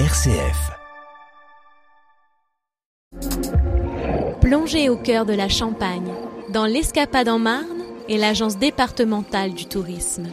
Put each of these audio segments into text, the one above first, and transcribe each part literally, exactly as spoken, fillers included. R C F. Plongez au cœur de la Champagne, dans l'escapade en Marne et l'agence départementale du tourisme.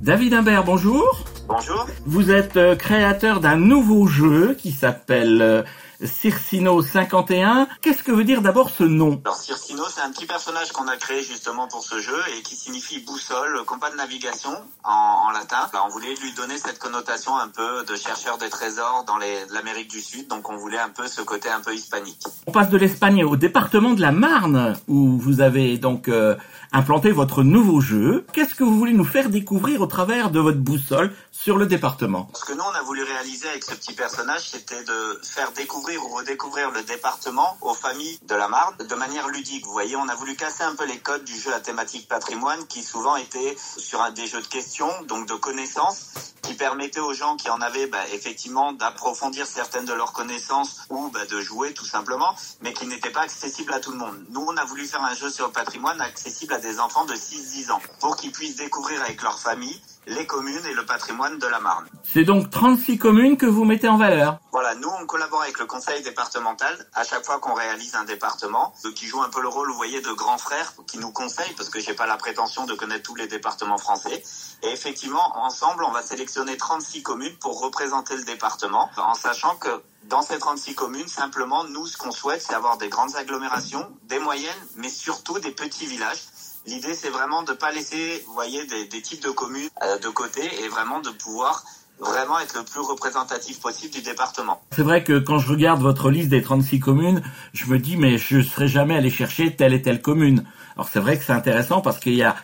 David Imbert, bonjour. Bonjour. Vous êtes créateur d'un nouveau jeu qui s'appelle Circino cinquante et un. Qu'est-ce que veut dire d'abord ce nom? Alors Circino, c'est un petit personnage qu'on a créé justement pour ce jeu et qui signifie boussole, compas de navigation en, en latin. Alors, on voulait lui donner cette connotation un peu de chercheur des trésors dans les, l'Amérique du Sud, donc on voulait un peu ce côté un peu hispanique. On passe de l'Espagne au département de la Marne où vous avez donc euh, implanté votre nouveau jeu. Qu'est-ce que vous voulez nous faire découvrir au travers de votre boussole sur le département? Ce que nous on a voulu réaliser avec ce petit personnage, c'était de faire découvrir ou redécouvrir le département aux familles de la Marne de manière ludique. Vous voyez, on a voulu casser un peu les codes du jeu à thématique patrimoine qui souvent était sur un, des jeux de questions, donc de connaissances, qui permettait aux gens qui en avaient bah, effectivement d'approfondir certaines de leurs connaissances ou bah, de jouer tout simplement, mais qui n'étaient pas accessibles à tout le monde. Nous, on a voulu faire un jeu sur le patrimoine accessible à des enfants de six dix ans pour qu'ils puissent découvrir avec leur famille les communes et le patrimoine de la Marne. C'est donc trente-six communes que vous mettez en valeur. Voilà, nous on collabore avec le conseil départemental à chaque fois qu'on réalise un département, qui joue un peu le rôle, vous voyez, de grand frère qui nous conseille, parce que j'ai pas la prétention de connaître tous les départements français. Et effectivement, ensemble, on va sélectionner trente-six communes pour représenter le département, en sachant que dans ces trente-six communes, simplement, nous ce qu'on souhaite, c'est avoir des grandes agglomérations, des moyennes, mais surtout des petits villages. L'idée, c'est vraiment de pas laisser, vous voyez, des, des types de communes euh, de côté et vraiment de pouvoir vraiment être le plus représentatif possible du département. C'est vrai que quand je regarde votre liste des trente-six communes, je me dis, mais je serais jamais allé chercher telle et telle commune. Alors c'est vrai que c'est intéressant parce qu'il y a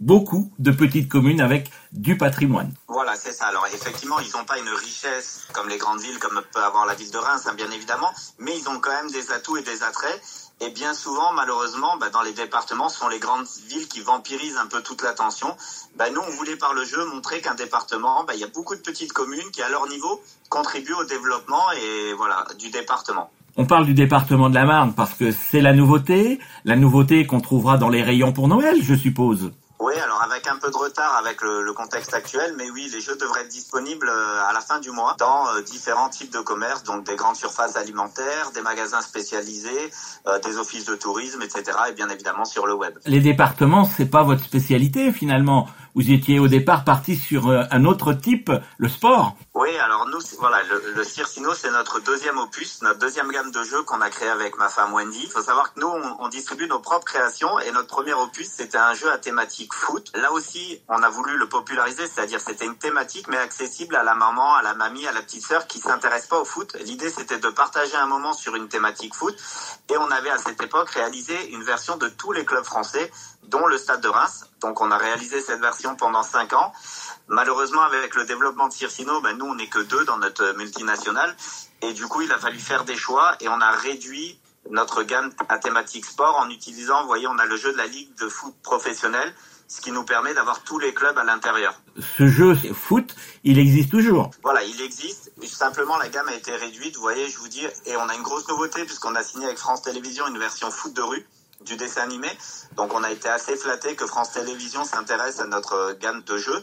beaucoup de petites communes avec du patrimoine. Voilà, c'est ça. Alors effectivement, ils n'ont pas une richesse comme les grandes villes, comme peut avoir la ville de Reims, hein, bien évidemment, mais ils ont quand même des atouts et des attraits. Et bien souvent, malheureusement, bah, dans les départements, ce sont les grandes villes qui vampirisent un peu toute l'attention. Bah, nous, on voulait par le jeu montrer qu'un département, bah, y a beaucoup de petites communes qui, à leur niveau, contribuent au développement et voilà du département. On parle du département de la Marne parce que c'est la nouveauté, la nouveauté qu'on trouvera dans les rayons pour Noël, je suppose. Oui, alors avec un peu de retard avec le, le contexte actuel, mais oui, les jeux devraient être disponibles à la fin du mois dans euh, différents types de commerces, donc des grandes surfaces alimentaires, des magasins spécialisés, euh, des offices de tourisme, et cetera, et bien évidemment sur le web. Les départements, c'est pas votre spécialité finalement. Vous étiez au départ parti sur euh, un autre type, le sport. Oui, alors nous, voilà, le, le Circino, c'est notre deuxième opus, notre deuxième gamme de jeux qu'on a créé avec ma femme Wendy. Il faut savoir que nous, on, on distribue nos propres créations et notre premier opus, c'était un jeu à thématique foot. Là aussi, on a voulu le populariser, c'est-à-dire c'était une thématique mais accessible à la maman, à la mamie, à la petite sœur qui s'intéresse pas au foot. L'idée, c'était de partager un moment sur une thématique foot et on avait à cette époque réalisé une version de tous les clubs français, dont le Stade de Reims. Donc on a réalisé cette version pendant cinq ans. Malheureusement, avec le développement de Circino, ben nous, on n'est que deux dans notre multinationale et du coup, il a fallu faire des choix et on a réduit notre gamme à thématique sport en utilisant, vous voyez, on a le jeu de la Ligue de foot professionnelle, ce qui nous permet d'avoir tous les clubs à l'intérieur. Ce jeu foot, il existe toujours. Voilà, il existe. Simplement, la gamme a été réduite, vous voyez, je vous dis. Et on a une grosse nouveauté puisqu'on a signé avec France Télévisions une version foot de rue du dessin animé. Donc, on a été assez flatté que France Télévisions s'intéresse à notre gamme de jeux.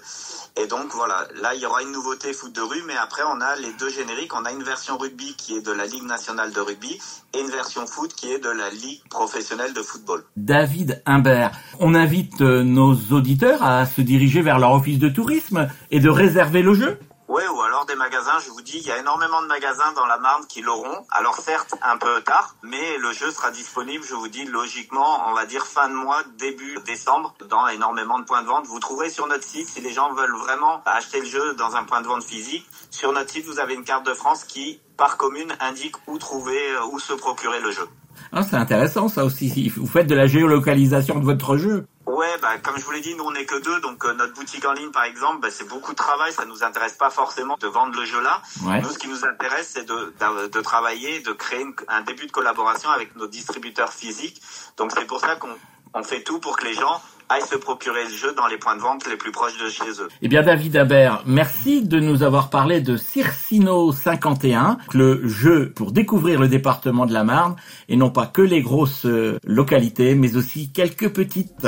Et donc, voilà, là, il y aura une nouveauté foot de rue, mais après, on a les deux génériques. On a une version rugby qui est de la Ligue nationale de rugby et une version foot qui est de la Ligue professionnelle de football. David Imbert, on invite nos auditeurs à se diriger vers leur office de tourisme et de réserver le jeu? Oui, ou alors des magasins, je vous dis, il y a énormément de magasins dans la Marne qui l'auront. Alors certes, un peu tard, mais le jeu sera disponible, je vous dis, logiquement, on va dire fin de mois, début décembre, dans énormément de points de vente. Vous trouverez sur notre site, si les gens veulent vraiment acheter le jeu dans un point de vente physique, sur notre site, vous avez une carte de France qui, par commune, indique où trouver, où se procurer le jeu. Ah, c'est intéressant ça aussi, vous faites de la géolocalisation de votre jeu. Ouais, bah, comme je vous l'ai dit, nous on n'est que deux, donc euh, notre boutique en ligne par exemple, bah, c'est beaucoup de travail, ça nous intéresse pas forcément de vendre le jeu là. Ouais. Nous, ce qui nous intéresse, c'est de, de, de travailler, de créer une, un début de collaboration avec nos distributeurs physiques. Donc c'est pour ça qu'on on fait tout pour que les gens aillent se procurer ce jeu dans les points de vente les plus proches de chez eux. Eh bien, David Imbert, merci de nous avoir parlé de Circino cinquante et un, le jeu pour découvrir le département de la Marne, et non pas que les grosses localités, mais aussi quelques petites.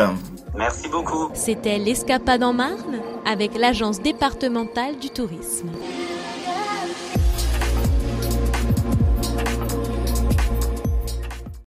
Merci beaucoup. C'était l'Escapade en Marne avec l'Agence départementale du tourisme.